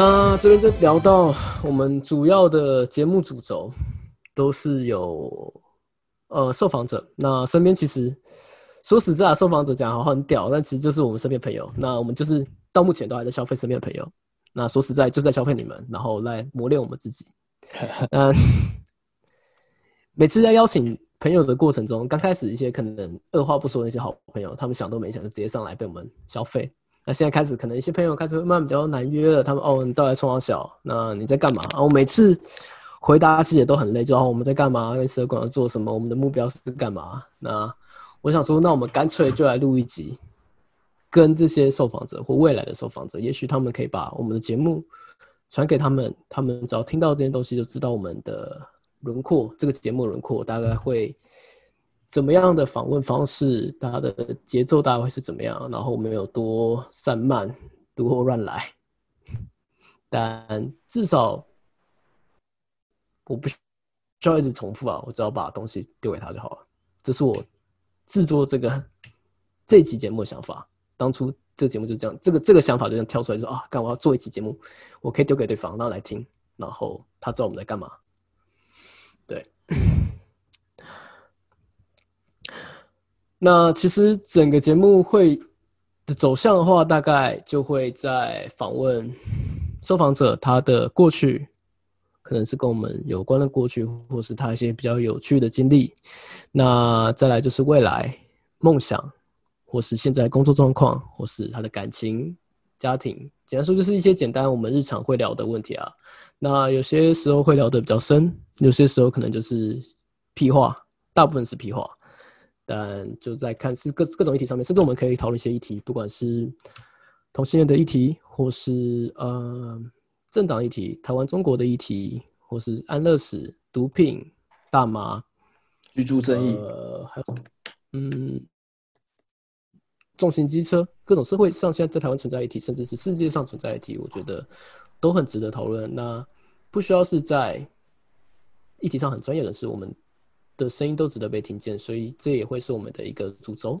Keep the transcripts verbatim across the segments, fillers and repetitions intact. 那这边就聊到我们主要的节目主轴，都是有呃受访者。那身边其实说实在，受访者讲好很屌，但其实就是我们身边朋友。那我们就是到目前都还在消费身边的朋友。那说实在，就在消费你们，然后来磨练我们自己。嗯，每次在邀请朋友的过程中，刚开始一些可能二话不说的那些好朋友，他们想都没想就直接上来被我们消费。那现在开始，可能一些朋友开始会慢慢比较难约了。他们哦，你到底在冲啥小？那你在干嘛？啊，我每次回答其实也都很累，就哦我们在干嘛？跟社管要做什么？我们的目标是干嘛？那我想说，那我们干脆就来录一集，跟这些受访者或未来的受访者，也许他们可以把我们的节目传给他们，他们只要听到这些东西，就知道我们的轮廓，这个节目轮廓大概会怎么样的访问方式，它的节奏大概会是怎么样，然后没有多散漫多乱来，但至少我不需要一直重复啊，我只要把东西丢给他就好了。这是我制作这个这一期节目的想法，当初这个节目就这样，这个这个想法就这样跳出来，就说啊，干我要做一期节目，我可以丢给对方，然后来听，然后他知道我们在干嘛。对。那其实整个节目会的走向的话，大概就会在访问受访者他的过去，可能是跟我们有关的过去，或是他一些比较有趣的经历。那再来就是未来梦想，或是现在工作状况，或是他的感情、家庭。简单说就是一些简单我们日常会聊的问题啊。那有些时候会聊得比较深，有些时候可能就是屁话，大部分是屁话。但就在看是 各, 各种议题上面，甚至我们可以讨论一些议题，不管是同性恋的议题，或是呃政党议题、台湾中国的议题，或是安乐死、毒品、大麻、居住正义，呃，还有嗯，重型机车，各种社会上现在在台湾存在议题，甚至是世界上存在议题，我觉得都很值得讨论。那不需要是在议题上很专业的是我们的声音都值得被听见，所以这也会是我们的一个主轴。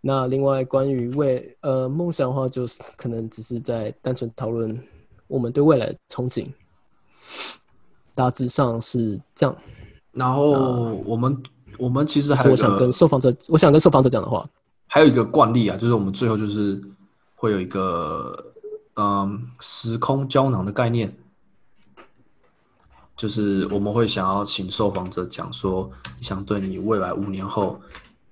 那另外关于未呃梦想的话，就是可能只是在单纯讨论我们对未来的憧憬，大致上是这样。然后我们我们其实还有我想跟受访者我想跟受访者讲的话，还有一个惯例啊，就是我们最后就是会有一个嗯时空胶囊的概念。就是我们会想要请受访者讲说，你想对你未来五年后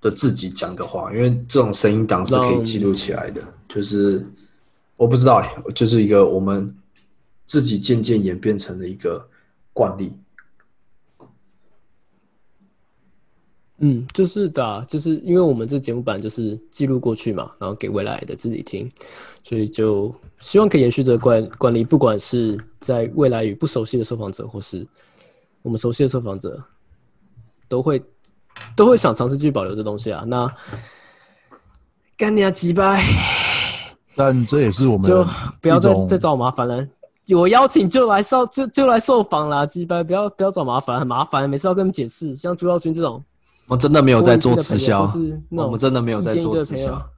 的自己讲个话，因为这种声音档是可以记录起来的。就是我不知道、欸，就是一个我们自己渐渐演变成的一个惯例。嗯，就是的、啊，就是因为我们这节目版就是记录过去嘛，然后给未来的自己听，所以就希望可以延续这个惯惯例，不管是在未来与不熟悉的受访者，或是我们熟悉的受访者，都会都会想尝试继续保留这东西啊。那干你啊几掰！但这也是我们就不要再再找我麻烦了。我邀请就来受就就来受访啦，几掰！不要不要找麻烦，很麻烦，每次要跟他们解释。像朱耀君这种，我真的没有在做直销，我们真的没有在做直销。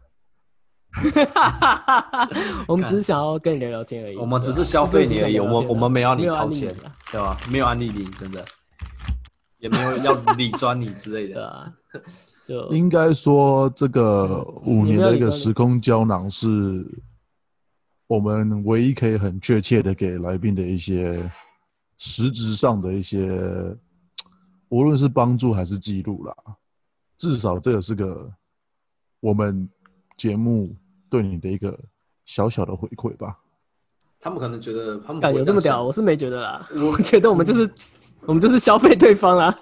我们只是想要跟你聊聊天而已，我们只是消费你而已，我们我们没有要你掏钱，对吧？没有安利你，真的也没有要理专你之类的啊。就应该说，这个五年的一个时空胶囊是我们唯一可以很确切的给来宾的一些实质上的一些，无论是帮助还是记录啦，至少这个是个我们节目对你的一个小小的回馈吧。他们可能觉得他们不会有这么屌，我是没觉得啦。我觉得我们就是我们就是消费对方啦。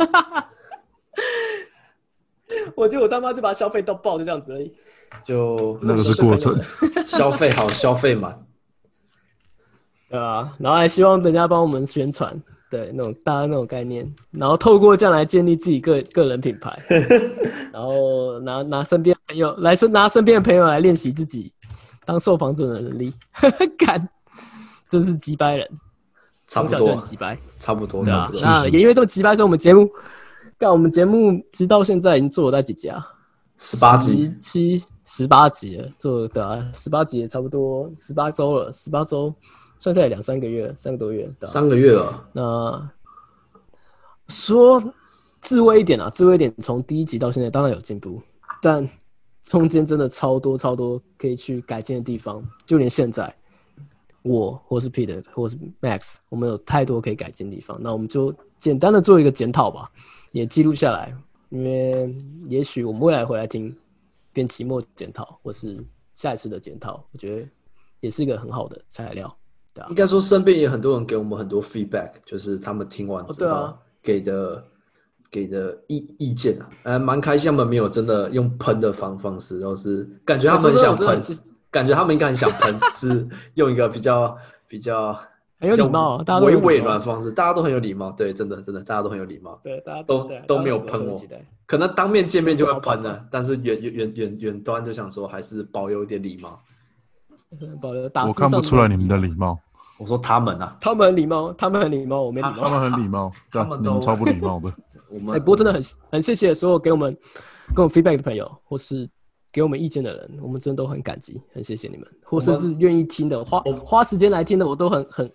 我觉得我他妈就把它消费到爆，就这样子而已。就那个是过程，消费好，消费满。对啊，然后还希望人家帮我们宣传，对那种大家那种概念，然后透过这样来建立自己个个人品牌，然后拿拿身边朋友来拿身边的朋友来练习自己当受访者的能力，干，真是鸡掰人，差不多鸡掰，差不多，对啊。那也因为这么鸡掰，所以我们节目，干我们节目直到现在已经做了在几集啊？十八集，七十八集了，做的十八集也差不多十八周了，十八周算下来两三个月，三个多月，对啊，三个月了。那说自慰一点啊，自慰一点，从第一集到现在当然有进步，但中间真的超多超多可以去改进的地方，就连现在我或是 Peter 或是 Max， 我们有太多可以改进的地方，那我们就简单的做一个检讨吧，也记录下来，因为也许我们未来回来听变期末检讨或是下一次的检讨，我觉得也是一个很好的材料，对啊。应该说身边也很多人给我们很多 feedback， 就是他们听完之后、哦啊、给的给的 意, 意见啊，呃，蛮开心，他们没有真的用喷的方方式，都是感觉他们很想喷，感觉他们应该很想喷，是用一个比较比较很有礼貌，大家都委委软方式，大家都很有礼貌，对，真的真的大家都很有礼貌，对，大家都都没有喷我，可能当面见面就会喷了，但是远远远远端就想说还是保有一点礼貌，保留打字上的礼貌。我看不出来你们的礼貌。我说他们啊，他们很礼貌，他们很礼貌，我没礼貌，他们很礼貌，对，你们超不礼貌的。我们、欸、不过真的很很谢谢所有给我们跟我们 feedback 的朋友，或是给我们意见的人，我们真的都很感激，很谢谢你们，或甚至愿意听的，花花时间来听的，我都很很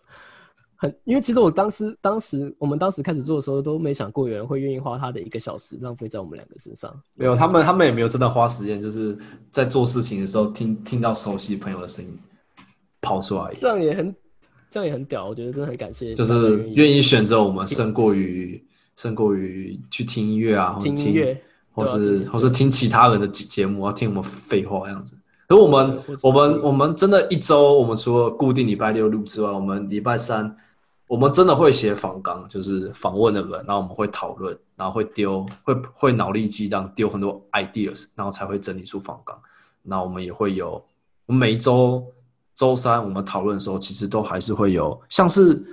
很，因为其实我当时当时我们当时开始做的时候，都没想过有人会愿意花他的一个小时浪费在我们两个身上。没有，他们他们也没有真的花时间，就是在做事情的时候听听到熟悉朋友的声音跑出来，这样也很这样也很屌，我觉得真的很感谢，就是愿意选择我们胜过于。胜过于去听音乐啊，或是 听, 听音乐，或是、啊、或是听其他人的节目，要听我们废话这样子。可是我们我们我们真的一周，我们除了固定礼拜六录之外，我们礼拜三我们真的会写访纲，就是访问的人，然后我们会讨论，然后会丢会会脑力激荡，丢很多 ideas， 然后才会整理出访纲。那我们也会有，我们每周周三我们讨论的时候，其实都还是会有像是。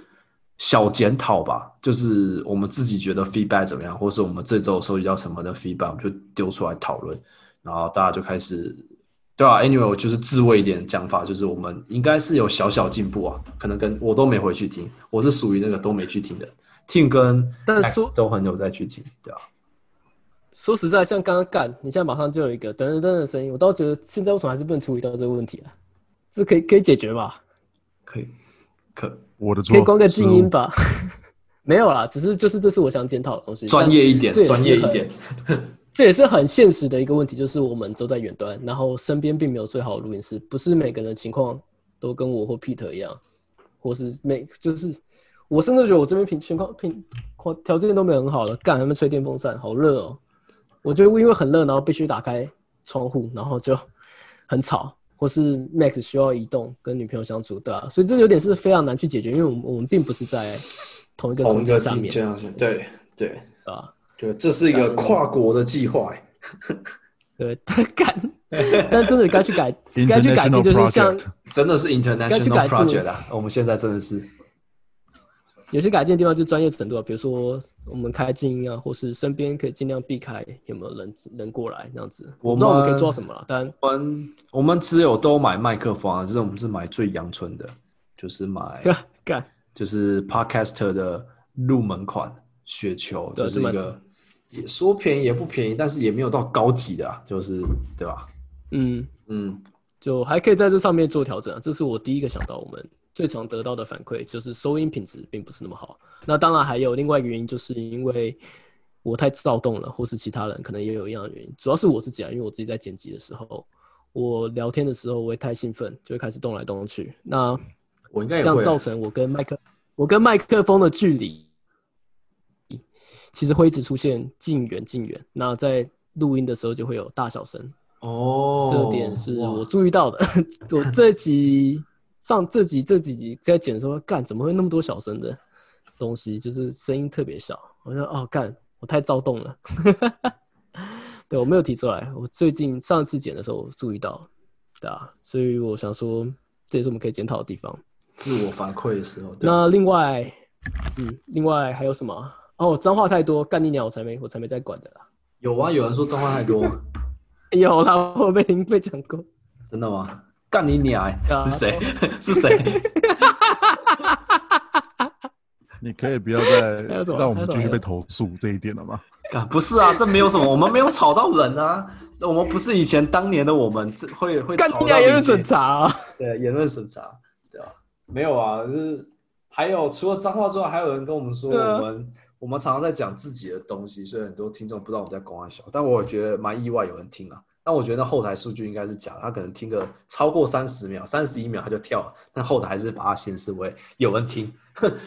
小检讨吧，就是我们自己觉得 feedback 怎么样，或是我们这周收集到什么的 feedback， 我们就丢出来讨论，然后大家就开始，对啊 ，anyway 就是自慰一点的讲法，就是我们应该是有小小进步啊，可能跟我都没回去听，我是属于那个都没去听的 ，Tim 跟 X 都很有在去听，对啊。说实在，像刚刚干，你现在马上就有一个噔噔噔的声音，我倒觉得现在为什么还是不能处理到这个问题啊？这可以可以解决吧？可以，可。我的可以关个静音吧，没有啦，只是就是这是我想检讨的东西，专业一点，专业一点，这也是很现实的一个问题，就是我们都在远端，然后身边并没有最好的录音师，不是每个人的情况都跟我或 Peter 一样，或是每就是我甚至觉得我这边情况条件都没有很好了，干他们吹电风扇，好热哦，我就因为很热，然后必须打开窗户，然后就很吵。或是 Max 需要移动跟女朋友相处，对啊，所以这有点是非常难去解决，因为我们我们并不是在同一个空间下面，对对啊，对，这是一个跨国的计划，对，干，但真的该去改，该去改进，就是像真的是 international project 啊，我们现在真的是有些改进的地方就是专业程度啊，比如说我们开静音啊，或是身边可以尽量避开有没有人人过来这样子。我不知道我们可以做到什么了，但我们我们只有都买麦克风啊，这种我们是买最阳春的，就是买就是 podcaster 的入门款雪球，就是一个也说便宜也不便宜，但是也没有到高级的、啊，就是对吧？嗯嗯，就还可以在这上面做调整、啊，这是我第一个想到我们。最常得到的反馈就是收音品质并不是那么好。那当然还有另外一个原因，就是因为我太躁动了，或是其他人可能也有一样的原因。主要是我自己啊，因为我自己在剪辑的时候，我聊天的时候我会太兴奋，就会开始动来动去。那我应该这样造成我跟麦克我跟麦克风的距离，其实会一直出现近远近远。那在录音的时候就会有大小声。哦，这点是我注意到的。我这集。上这集这几集在剪的时候，干怎么会那么多小声的东西？就是声音特别小。我说哦，干我太躁动了。对，我没有提出来。我最近上次剪的时候我注意到，对啊，所以我想说这也是我们可以检讨的地方。自我反馈的时候。对那另外，嗯，另外还有什么？哦，脏话太多，干你娘我才没我才没在管的啦。有啊，有人说脏话太多。有啦，我被您被讲过。真的吗？干你娘、欸！是谁？是谁？你可以不要再让我们继续被投诉这一点了吗？啊，不是啊，这没有什么，我们没有吵到人啊，我们不是以前当年的我们，这会会吵到人。干你啊，言论审查、啊。对，言论审查，对吧、啊？没有啊，就是还有除了脏话之外，还有人跟我们说我们。我们常常在讲自己的东西，所以很多听众不知道我们在公安小，但我觉得蛮意外有人听啊。但我觉得那后台数据应该是假的，他可能听个超过三十秒、三十一秒他就跳了，但后台还是把它显示为有人听。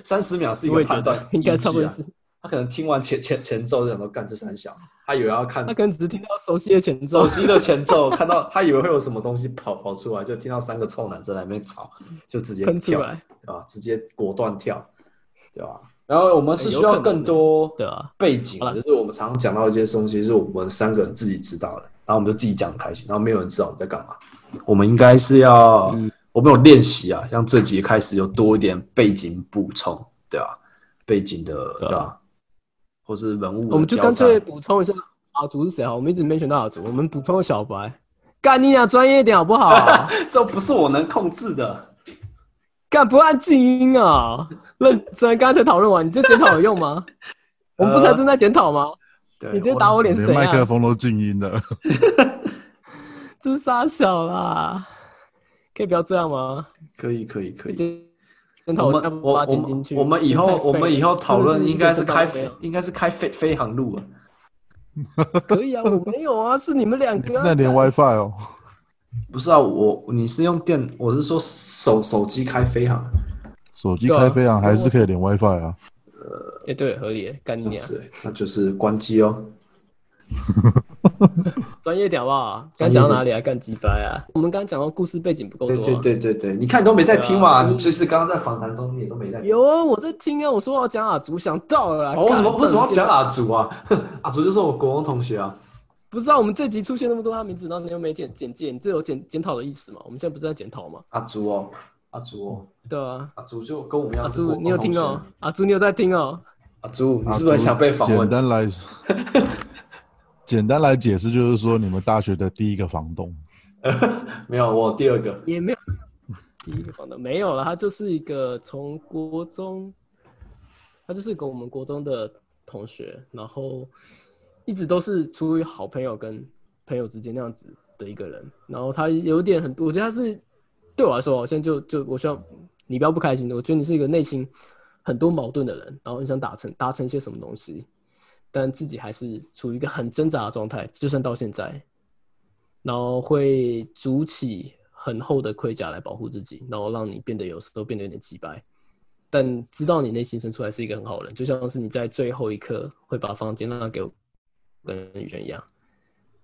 三十秒是一个判断、啊，应该差不多是。他可能听完前前前奏就想说干这三小，他以为要看，他可能只是听到熟悉的前奏，熟悉的前奏，看到他以为会有什么东西跑跑出来，就听到三个臭男生在那边吵，就直接跳啊，直接果断跳，对吧？然后我们是需要更多背景，欸啊、就是我们常常讲到一些东西，是我们三个人自己知道的，然后我们就自己讲很开心，然后没有人知道我们在干嘛。我们应该是要，嗯、我们有练习啊，像这集开始有多一点背景补充，对吧、啊？背景的，对吧、啊啊？或是人物的交代，我们就干脆补充一下阿竹是谁啊？我们一直没选到阿竹，我们补充小白。干你俩专业一点好不好、啊？这不是我能控制的。干不按静音啊！认真，刚才讨论完，你这检讨有用吗？我们不才正在检讨吗？呃、你直接打我脸是谁啊？连麦克风都静音了，这是傻小啦！可以不要这样吗？可以，可以，可以。我们我我们我们以后我们以后讨论应该是开应该是开飞飞航路啊。可以啊，我没有啊，是你们两个、啊。那连 WiFi 哦。不是啊，我你是用电，我是说手手机开飞航，手机开飞航还是可以连 WiFi 啊。呃，哎对，合理，干你啊！那就是关机哦。专业点好不好？刚讲到哪里啊？干鸡掰啊！我们刚刚讲到故事背景不够多、啊。对对对对，你看你都没在听嘛？啊、你就是刚刚在访谈中你也都没在听。有啊，我在听啊！我说我要讲阿竹，想到了啦。哦、为什么为什么要讲阿竹啊？阿竹就是我国中同学啊。不知道、啊、我们这集出现那么多他名字，然后你又没简简介，你这有检检讨的意思吗？我们现在不是在检讨吗？阿竹哦，阿竹哦，对啊，阿竹就跟我们一样。阿竹，你有听哦？阿竹，你有在听哦？阿竹，你是不是很想被访问？简单来，简单来解释就是说，你们大学的第一个房东。没有，我第二个也没有。第一个房东没有了，他就是一个从国中，他就是跟我们国中的同学，然后。一直都是出于好朋友跟朋友之间那样子的一个人，然后他有点很，我觉得他是对我来说，我现在就就我希望你不要不开心，我觉得你是一个内心很多矛盾的人，然后你想达成达成一些什么东西，但自己还是处于一个很挣扎的状态，就算到现在，然后会筑起很厚的盔甲来保护自己，然后让你变得有时候变得有点鸡掰。但知道你内心深处还是一个很好的人，就像是你在最后一刻会把房间让他给我。跟宇轩一样，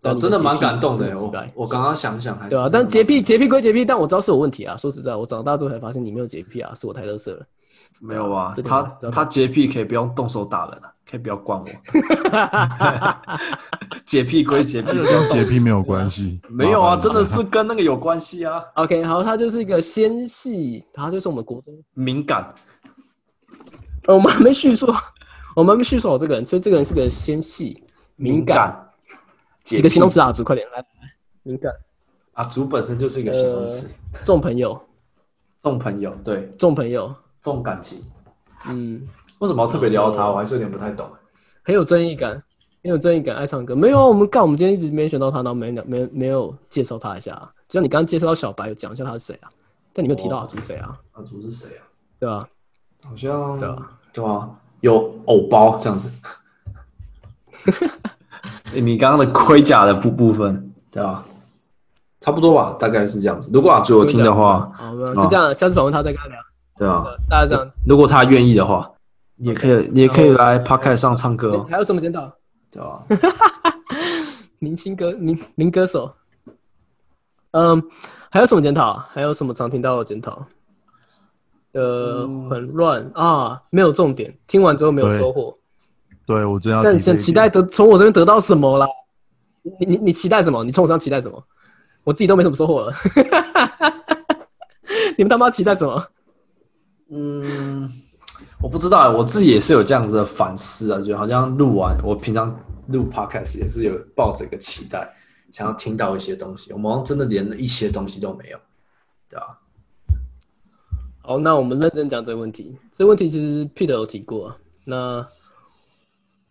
哦、真的蛮感动的。我我刚刚想想还是对啊，但洁癖洁癖归洁癖，但我知道是有问题啊。说实在，我长大之后才发现你没有洁癖啊，是我太垃圾了。没有啊，他他洁癖可以不用动手打人啊，可以不要管我。洁癖归洁癖，跟洁癖没有关系。没有啊，真的是跟那个有关系啊。OK， 好，他就是一个纤细，他就是我们国中敏感。我们还没叙述，我们还没叙述好这个人，所以这个人是个纤细。敏感，几个形容词啊？阿竹，快点来！敏感，阿竹本身就是一个形容词。重朋友，重朋友，对，重朋友，重感情。嗯，为什么要特别聊他？我还是有点不太懂。很有正义感，很有正义感，爱唱歌。没有，我们干，我们今天一直没选到他，然后没没没有介绍他一下。就像你刚刚介绍到小白，有讲一下他是谁啊？但你没有提到阿竹谁啊？阿竹是谁啊？对吧？好像对吧？对吧？有偶包这样子。你刚刚的盔甲的部部分，对吧？差不多吧，大概是这样子。如果阿竹有听的话，好，就这样，下次访问他再跟他聊。对啊，大家这样。如果他愿意的话，也可以，也可以来 podcast 上唱歌哦。还有什么检讨？对吧？明星歌名名歌手，嗯，还有什么检讨？还有什么常听到的检讨？呃，很乱啊，没有重点，听完之后没有收获。对，我真要。但你想期待得从我这边得到什么啦？你你你期待什么？你从我身上期待什么？我自己都没什么收获了。你们他妈期待什么？嗯，我不知道，我自己也是有这样子的反思啊，就好像录完我平常录 podcast 也是有抱着一个期待，想要听到一些东西，我们好像真的连一些东西都没有，对吧、啊？好，那我们认真讲这个问题。这个问题其实 Peter 有提过、啊，那。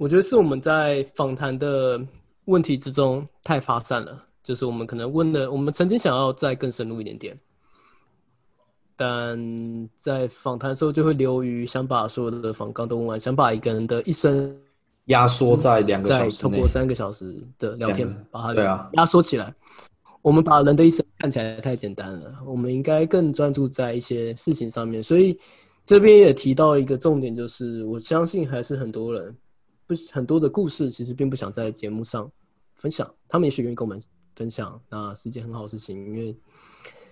我觉得是我们在访谈的问题之中太发散了，就是我们可能问的，我们曾经想要再更深入一点点，但在访谈的时候就会流于想把所有的访纲都问完，想把一个人的一生压缩在两个小时内，透过三个小时的聊天把它对啊压缩起来。我们把人的一生看起来太简单了，我们应该更专注在一些事情上面。所以这边也提到一个重点，就是我相信还是很多人不很多的故事其实并不想在节目上分享，他们也许愿意跟我们分享，那是一件很好的事情。因为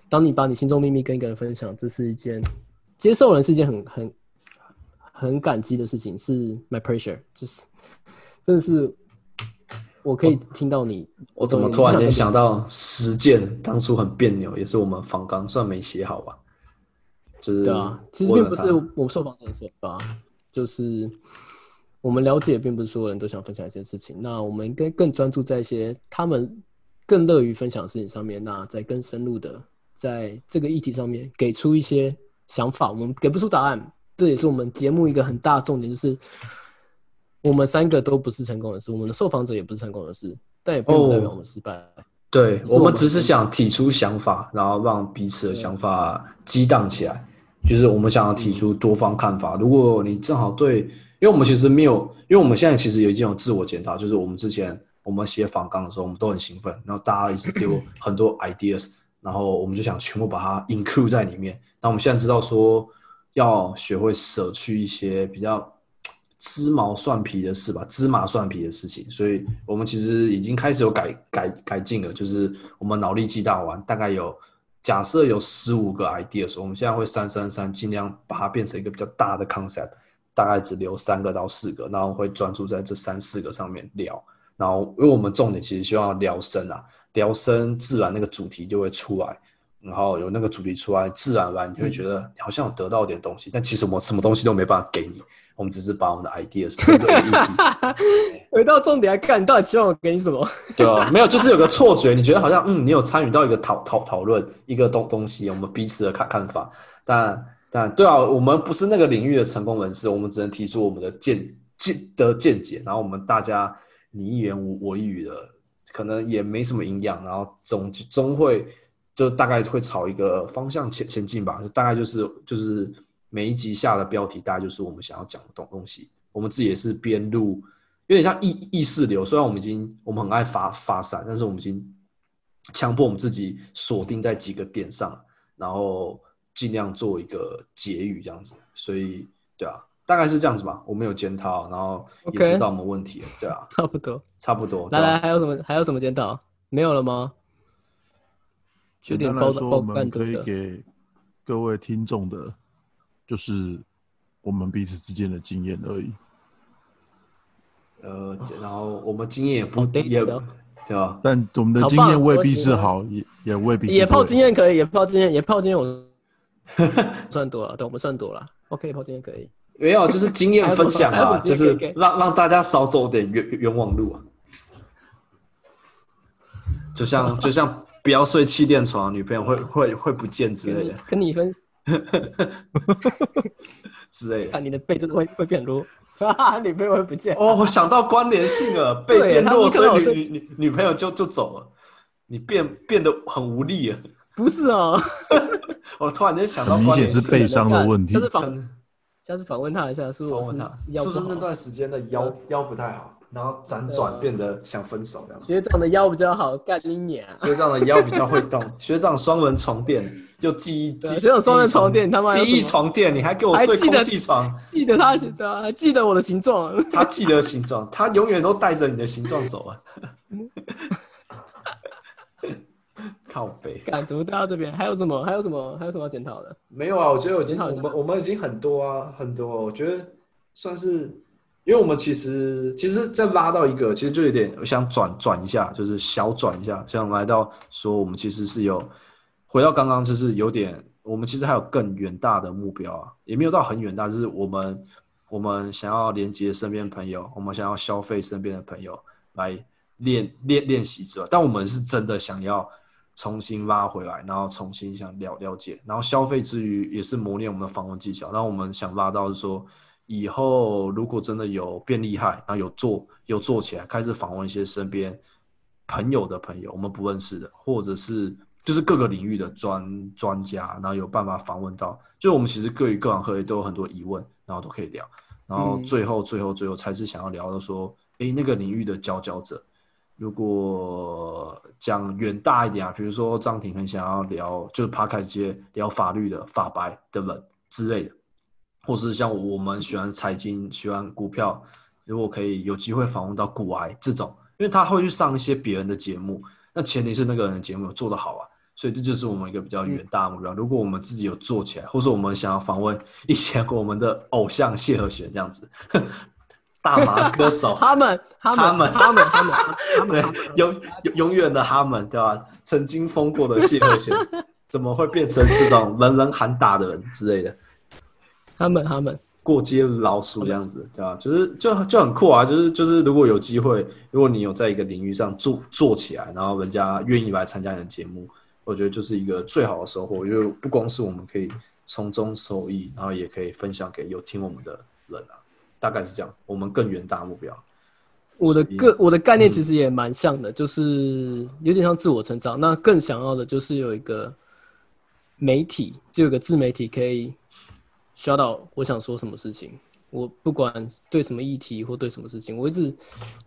当你把你心中秘密跟一个人分享，这是一件接受人是一件很很很感激的事情，是 my pleasure， 就是真的是我可以听到你。我怎么突然间想到实践当初很别扭，也是我们访纲算没写好吧？就是对啊，其实并不是我受访者说吧，就是我们了解，并不是所有人都想分享一些事情。那我们应该更专注在一些他们更乐于分享的事情上面，那在更深入的在这个议题上面给出一些想法。我们给不出答案，这也是我们节目一个很大的重点，就是。我们三个都不是成功人士，我们的受访者也不是成功人士，但也并不代表我们失败。哦、对，我们只是想提出想法，然后让彼此的想法激荡起来。就是我们想要提出多方看法。如果你正好对，因为我们其实没有，因为我们现在其实已经有自我检讨。就是我们之前我们写访纲的时候，我们都很兴奋，然后大家一直丢很多 ideas， 然后我们就想全部把它 include 在里面。那我们现在知道说，要学会舍去一些比较。芝麻蒜皮的事吧，芝麻蒜皮的事情，所以我们其实已经开始有改改改进了。就是我们脑力激荡完，大概有假设有十五个 ideas， 我们现在会三三三，尽量把它变成一个比较大的 concept， 大概只留三个到四个，然后会专注在这三四个上面聊。然后因为我们重点其实希望聊深啊，聊深自然那个主题就会出来，然后有那个主题出来，自然而然你会觉得好像有得到一点东西，但其实我们什么东西都没办法给你。我们只是把我们的 ideas 针对议题，回到重点来看，你到底希望我给你什么？对啊，没有，就是有个错觉，你觉得好像嗯，你有参与到一个讨讨讨论一个东东西，我们彼此的看看法，但但对啊，我们不是那个领域的成功人士，我们只能提出我们的见见的见解，然后我们大家你一言我我一语的，可能也没什么营养，然后总总会就大概会朝一个方向前前进吧，大概就是就是。每一集下的标题大概就是我们想要讲的东西，我们自己也是边录，有点像意意识流。虽然我们已经我们很爱发发散，但是我们已经强迫我们自己锁定在几个点上，然后尽量做一个结语这样子。所以对啊，大概是这样子吧。我们有检讨，然后也知道我们问题了， okay, 对啊，差不多，差不多。来来，还有什么还有什么检讨？没有了吗？有点包包干的。可以给各位听众的。就是我们彼此之间的经验而已。呃，然后我们经验也不、哦、也对吧？但我们的经验未必是好，好也也未必是也泡经验可以，也泡经验，也泡经验我算多了，对，我们算多了。OK， 泡经验可以。没有，就是经验分享啊，就是让让大家少走点冤冤枉路啊。就像就像不要睡气垫床，女朋友会会会不见之类的。跟你分。之类的，看你的背真的会会变弱，女朋友会不见哦。我想到关联性了，背变弱，所以女女女朋友就就走了，你变变得很无力了。不是哦，我突然间想到关联性，明显是背伤的问题。下次访问他一下，是不是？是不是那段时间的腰腰不太好，然后辗转变得想分手这样？学长的腰比较好，干你娘！学长的腰比较会动，学长双人床垫。就记忆，学长双人床垫，他妈记忆床垫，你还给我睡空气床？记得他，还记得我的形状。他记得形状，他永远都带着你的形状走啊！靠北，干怎么带到这边？还有什么？还有什么？还有什么要检讨的？没有啊，我觉得我检讨我们我们已经很多啊，很多、哦。我觉得算是，因为我们其实其实再拉到一个，其实就有点我想转转一下，就是小转一下，想来到说我们其实是有。回到刚刚，就是有点，我们其实还有更远大的目标啊，也没有到很远大，就是我们我们想要连接身边朋友，我们想要消费身边的朋友来练练练习之外，但我们是真的想要重新拉回来，然后重新想了了解，然后消费之余也是磨练我们的访问技巧，然后我们想拉到是说以后如果真的有变厉害，然后有做有做起来，开始访问一些身边朋友的朋友，我们不认识的，或者是就是各个领域的专专家，然后有办法访问到，就我们其实对于各行各业都有很多疑问，然后都可以聊，然后最后最后最后才是想要聊到说，哎，那个领域的佼佼者。如果讲远大一点啊，比如说张婷很想要聊，就是 Podcast 界聊法律的法白的人之类的，或是像我们喜欢财经、喜欢股票，如果可以有机会访问到股癌这种，因为他会去上一些别人的节目，那前提是那个人的节目做得好啊，所以这就是我们一个比较远大的目标。嗯、如果我们自己有做起来，或是我们想要访问以前我们的偶像谢和弦这样子。大麻歌手，他们，他们，他们，他们，他们，永永远的他们，对吧？曾经疯过的谢和弦，怎么会变成这种人人喊打的人之类的？他们，他们，过街老鼠这样子，对吧？就是就就很酷啊！就是就是，如果有机会，如果你有在一个领域上做做起来，然后人家愿意来参加你的节目，我觉得就是一个最好的收获。因为不光是我们可以从中受益，然后也可以分享给有听我们的人啊。大概是这样，我们更远大目标。我的个我的概念其实也蛮像的，嗯、就是有点像自我成长。那更想要的就是有一个媒体，就有个自媒体可以shout out我想说什么事情。我不管对什么议题或对什么事情，我一直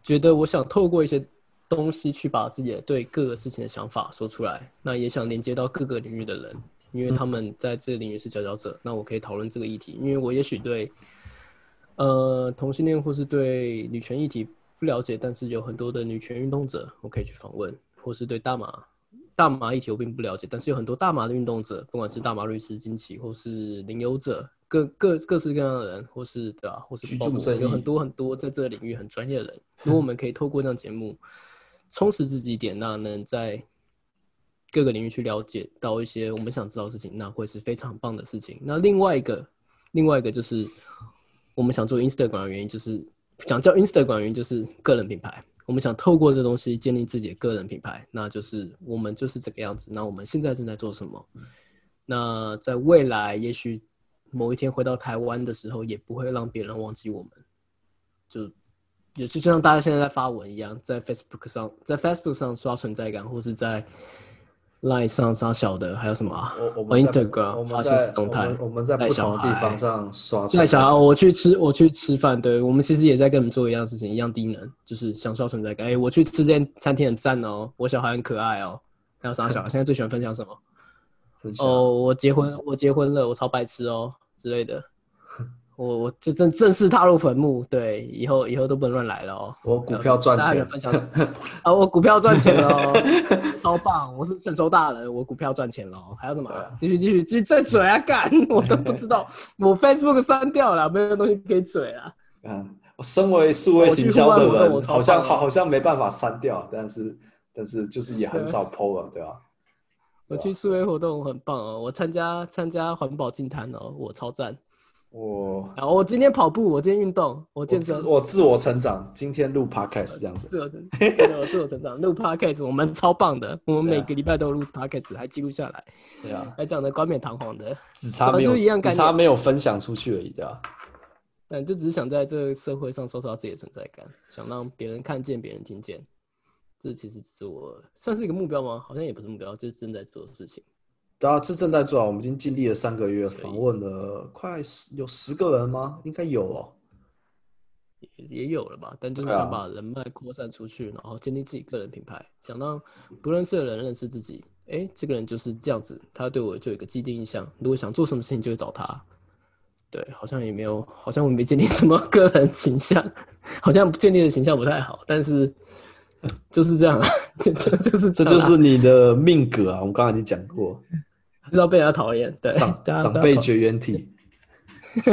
觉得我想透过一些东西去把自己的对各个事情的想法说出来。那也想连接到各个领域的人，因为他们在这个领域是佼佼者。那我可以讨论这个议题，因为我也许对。呃，同性恋或是对女权议题不了解，但是有很多的女权运动者，我可以去访问；或是对大麻大麻议题我并不了解，但是有很多大麻的运动者，不管是大麻律师、金旗，或是领有者，各各各式各样的人，或是对吧、啊，或是包括有很多很多在这个领域很专业的人。如果我们可以透过这样节目充实自己一点，那能在各个领域去了解到一些我们想知道的事情，那会是非常棒的事情。那另外一个，另外一个就是。我们想做 Instagram 的原因就是想叫 Instagram 的原因就是个人品牌，我们想透过这东西建立自己的个人品牌，那就是我们就是这个样子，那我们现在正在做什么，那在未来也许某一天回到台湾的时候也不会让别人忘记我们，就也是就像大家现在在发文一样，在 Facebook 上在 Facebook 上刷存在感，或是在 Line 上刷小的，还有什么啊？我我们 Instagram 发现是动态，我们在不同的地方上刷。在小孩，我去吃，我去吃饭，对我们其实也在跟你们做一样事情，一样低能，就是想刷存在感。哎、欸，我去吃这间餐厅很赞哦，我小孩很可爱哦。还有啥小孩？现在最喜欢分享什么？哦，我结婚，我结婚了，我超白痴哦之类的。我我就正正式踏入坟墓，对，以后以后都不能乱来了哦。我股票赚钱，啊，我股票赚钱喽，超棒！我是成熟大人，我股票赚钱喽。还有什么？继续继续继续再嘴啊！干，我都不知道，我 Facebook 删掉了，没有东西可以嘴了。嗯，我身为数位行销的人，好像好好像没办法删掉，但是但是就是也很少 po 了，对吧？我去数位活动很棒哦，我参加参加环保净滩哦，我超赞。我、啊、我今天跑步，我今天运动，我健身，我自我成长。今天录 podcast 这样子，自我成长，我自我成长，录 podcast， 我们超棒的，我们每个礼拜都录 podcast， 还记录下来，对啊，还讲的冠冕堂皇的，只差没有，只差没有分享出去而已，对吧？但就只是想在这个社会上收拾到自己的存在感，想让别人看见，别人听见，这其实只是我算是一个目标吗？好像也不是目标，就是正在做的事情。对啊，这正在做啊！我们已经经历了三个月，访问了快有十个人吗？应该有哦，也有了吧。但就是想把人脉扩散出去，然后建立自己个人品牌，想让不认识的人认识自己。哎，这个人就是这样子，他对我就有一个既定印象。如果想做什么事情，就会找他。对，好像也没有，好像我没建立什么个人形象，好像建立的形象不太好，但是。就是这样啊，就是这就是你的命格啊！我们刚才已经讲过，知道被人家讨厌，对，长长辈绝缘体，知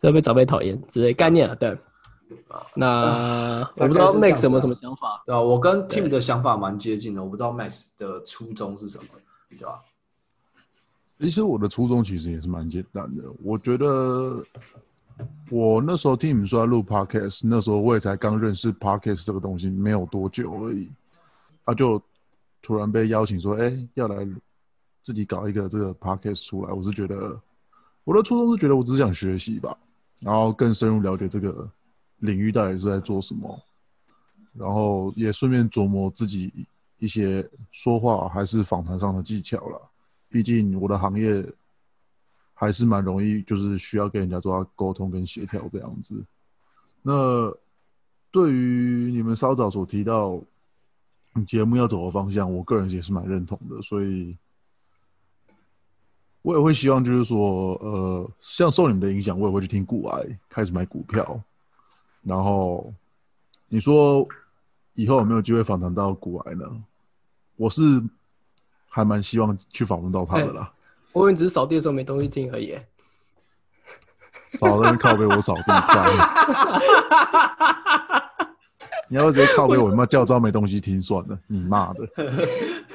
道被长辈讨厌之类概念啊，对。那我不知道 Max 什么什么想法，对吧？我跟 Tim 的想法蛮接近的，我不知道 Max 的初衷是什么，对吧？其实我的初衷其实也是蛮简单的，我觉得。我那时候听你们说要录 podcast， 那时候我也才刚认识 podcast 这个东西没有多久而已，啊，就突然被邀请说，哎、欸，要来自己搞一个这个 podcast 出来，我是觉得我的初衷是觉得我只想学习吧，然后更深入了解这个领域到底是在做什么，然后也顺便琢磨自己一些说话还是访谈上的技巧啦。毕竟我的行业还是蛮容易就是需要跟人家做到沟通跟协调这样子。那对于你们稍早所提到节目要走的方向，我个人也是蛮认同的，所以我也会希望就是说呃像受你们的影响，我也会去听股癌，开始买股票。然后你说以后有没有机会访谈到股癌呢？我是还蛮希望去访问到他的啦。欸、我们只是扫地的时候没东西听而已。扫在那边靠背我扫地你要不直接靠背我，妈教招没东西听算了，你妈的。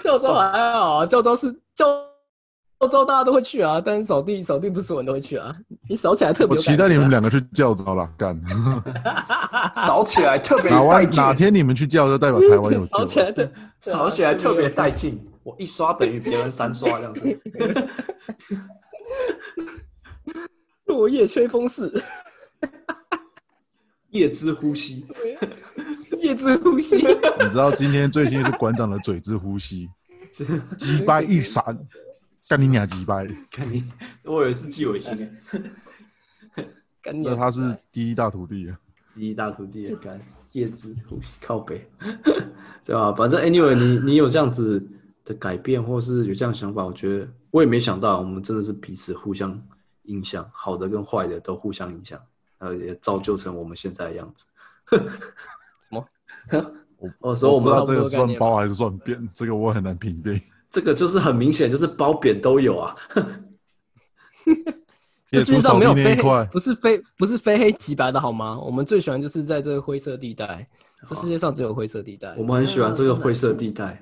教招还好啊，教招是教招大家都会去啊，但是扫地扫地不是我们都会去啊。你扫起来特别有感觉、啊。我期待你们两个去教招啦，干。扫起来特别带劲。哪天你们去教招，代表台湾有救。扫起来特扫起来特别带劲。我一刷等于别人三刷这样子。落叶吹风式，叶之呼吸，叶之呼吸。你知道今天最新是馆长的嘴之呼吸，鸡掰一闪，干你娘鸡掰！干你，我以为是纪伟兴诶。干你，他是第一大徒弟啊！第一大徒弟啊！干叶之呼吸靠北，对吧、啊？反正 anyway， 你你有这样子的改变，或是有这样的想法，我觉得我也没想到，我们真的是彼此互相影响，好的跟坏的都互相影响，然后也造就成我们现在的样子。什么？我说我们不知道这个算包还是算扁，这个我很难评定。这个就是很明显，就是包扁都有啊。世界上没有非黑，不是非不是非黑即白的好吗？我们最喜欢就是在这个灰色地带，这世界上只有灰色地带。我们很喜欢这个灰色地带。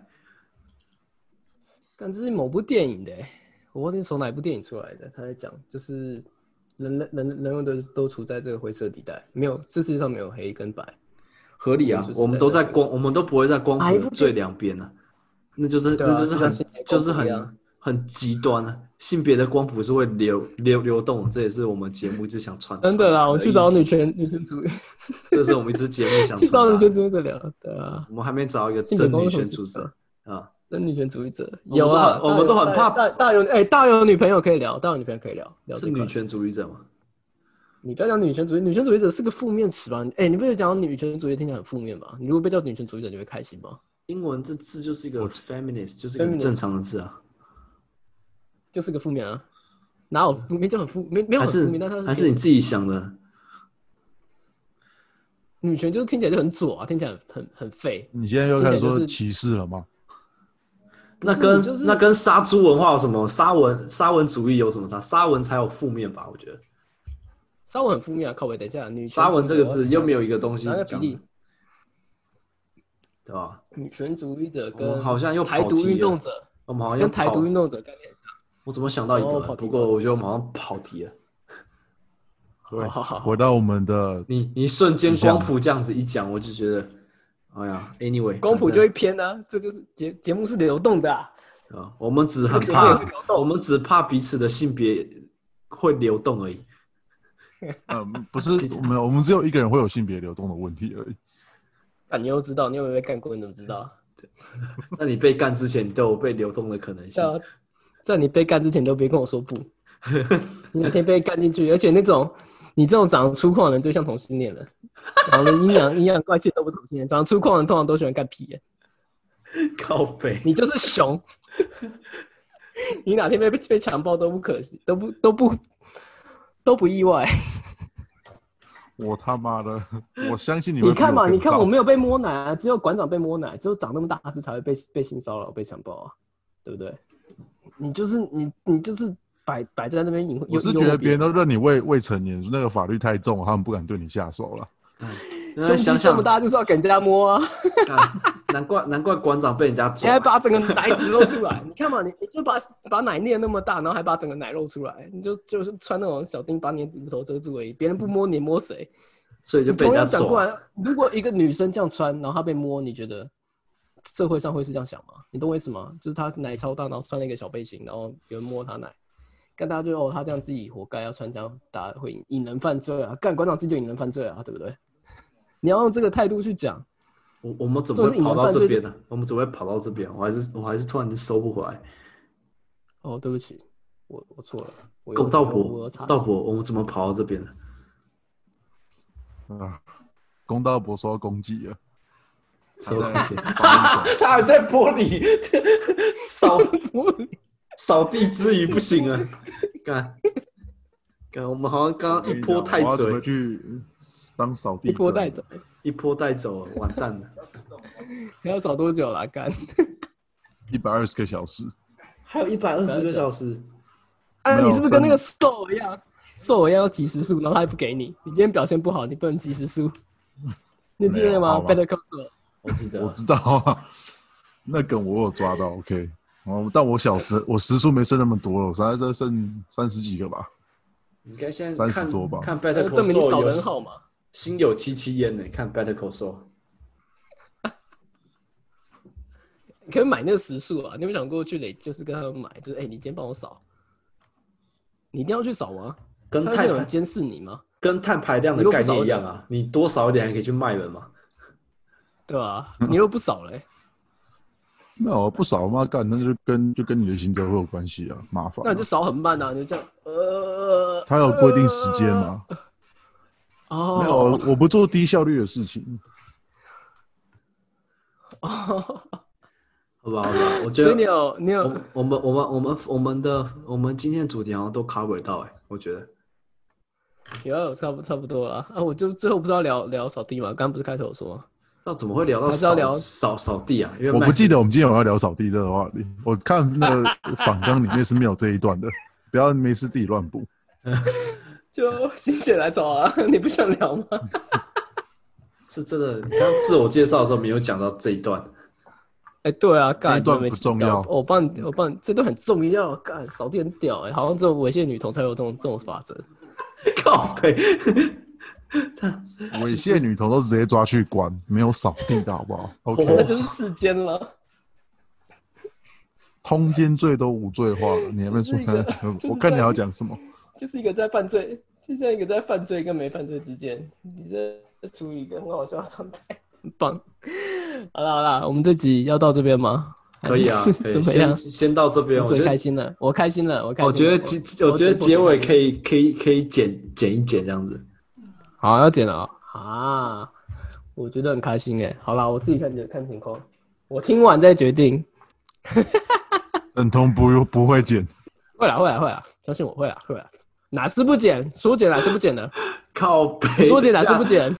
感觉是某部电影的、欸。我忘记从哪一部电影出来的，他在讲就是人人人人们都都处在这个灰色地带，没有这世界上没有黑跟白，合理啊，我 們, 我们都在光，我们都不会在光谱最两边啊，那就是、啊、那就是很就 是, 就是很很极端啊，性别的光谱是会流流流动，这也是我们节目一直想传达。真的啦，我去找女权女权主义，这是我们一直节目想传达。去找女权主义者聊的，我们还没找一个真女权主义者啊。真女权主义者有啊，我们都很怕大大有哎、欸、大有女朋友可以聊，大有女朋友可以聊，聊是女权主义者吗？你不要讲女权主义，女权主义者是个负面词吧？哎、欸，你不是讲女权主义听起来很负面吗？你如果被叫女权主义者，你会开心吗？英文这字就是一个 feminist， 就是一个很正常的字啊，就是个负面啊，哪有没叫很负没没有很负面？但它是还是你自己想的。女权就是听起来就很左啊，听起来很很废。你现在又开始说歧视了吗？那跟、就是、那跟杀猪文化有什么？沙文沙文主义有什么差？沙文才有负面吧？我觉得沙文很负面啊！靠北，等一下，女沙文这个字又没有一个东西讲，对吧？女权主义者跟好像又台独运动者，我们好像跟台独运动者概念像。我怎么想到一个？不过我觉得我们好像跑题了。好好好，回到我们的你你瞬间光谱这样子一讲，我就觉得。哎呀 ，anyway， 光谱就会偏啊，这就是节节目是流动的啊。啊，我们只很怕，我们只怕彼此的性别会流动而已。嗯，不是，我们我们只有一个人会有性别流动的问题而已。啊，你又知道，你有没有被干过？你怎么知道？在你被干之前，你都有被流动的可能性。啊、在你被干之前，都别跟我说不。你哪天被干进去，而且那种。你这种长得粗犷的人最像同性恋了，长得阴阳阴阳怪气都不同性恋，长得粗犷的人通常都喜欢干屁眼。靠北，你就是熊，你哪天被被强暴都不可惜，都不都不都不意外。我他妈的，我相信你会。你看嘛，你看我没有被摸奶啊，只有馆长被摸奶，只有长那么大只才会被被性骚扰、被强暴啊，对不对？你就是你你就是。摆摆在那边，我是觉得别人都认你未未成年，那个法律太重，他们不敢对你下手了。嗯，想想这么大就是要给人家摸啊！难怪难怪馆长被人家抓，你还把整个奶子露出来，你看嘛，你你就把把奶捏那么大，然后还把整个奶露出来，你就就是穿那种小丁把你乳头遮住而已，别人不摸你摸谁？所以就被人家抓。同样讲过来，如果一个女生这样穿，然后她被摸，你觉得？社会上会是这样想吗？你懂我意思吗？就是她奶超大，然后穿了一个小背心，然后有人摸她奶。干到最后他这样自己活该，要穿这样打会引人犯罪啊！干馆长自己就引人犯罪啊，对不对？你要用这个态度去讲。我我们怎么会跑到这边呢、啊？我们怎么会跑到这边？我还是我还是突然就收不回来。哦，对不起，我我错了。够道伯，道伯，我们怎么跑到这边了？啊，公道伯受到攻击了。手空闲，他还在玻璃扫扫地之余不行啊！干干，我们好像刚刚一波带走，我去当扫地一波带走，一波带走，完蛋了！你要扫多久啦？干一百二十个小时，还有一百二十个小时。哎、啊，你是不是跟那个兽一样？兽一样要及时数，然后他还不给你。你今天表现不好，你不能及时数。你记得吗 ？Better Call Saul。我记得，我知道啊，那梗我有抓到 ，OK。哦，但我小时我时数没剩那么多了，我现在剩三十几个吧。应该现在三十多吧？看 Better Call Saul 有人好嘛？心有戚戚焉呢。看 Better Call Saul， 你可以买那个时数啊！你有没有想过去得就是跟他们买，就是哎、欸，你今天帮我扫，你一定要去扫啊！跟碳有人监视你吗？跟碳排量的概念一样啊！你多扫一点还可以去卖人嘛。对啊，你又不少嘞、欸。那我不少嘛，干那就跟就跟你的行政会有关系啊，麻烦、啊。那你就少很慢啊，你就这样。呃，他有规定时间吗？哦，没有，我不做低效率的事情。哦，好吧，好吧，我觉得。所以你有你有我们我们我们我们的我们今天的主题好像都cover到哎、欸，我觉得。有差不差不多了啊！我就最后不知道聊聊扫地嘛，刚不是开头说吗？那怎么会聊到扫扫地啊？因为我不记得我们今天有要聊扫地这个话题。我看那个访纲里面是没有这一段的，不要没事自己乱补。就心血来潮啊！你不想聊吗？是真的，你刚自我介绍的时候没有讲到这一段。哎、欸，对啊，干这一段不重要。我帮你，我帮你，这段很重要。干扫地很屌哎、欸，好像只有猥亵女童才有这种这种法则。靠北。猥亵女童都直接抓去关，没有扫地的好不好？那、okay. 就是世间了，通奸罪都无罪化了。你还没说，就是、我看你要讲什么？就是一个在犯罪，就像一个在犯罪跟没犯罪之间，你这处于一个很好笑的状态，很棒。好啦好啦，我们这集要到这边吗？可以啊，可以怎么样？先先到这边，我最开心了，我开心了，我开心了。我觉得我我觉得结尾可以可以可以剪剪一剪这样子。好，要剪了、哦、啊！我觉得很开心哎。好啦，我自己看看情况，我听完再决定。忍痛不不会剪，会啦会啦会啦，相信我会啦会啦。哪次不剪？说剪哪次不剪的？靠北，说剪哪次不剪？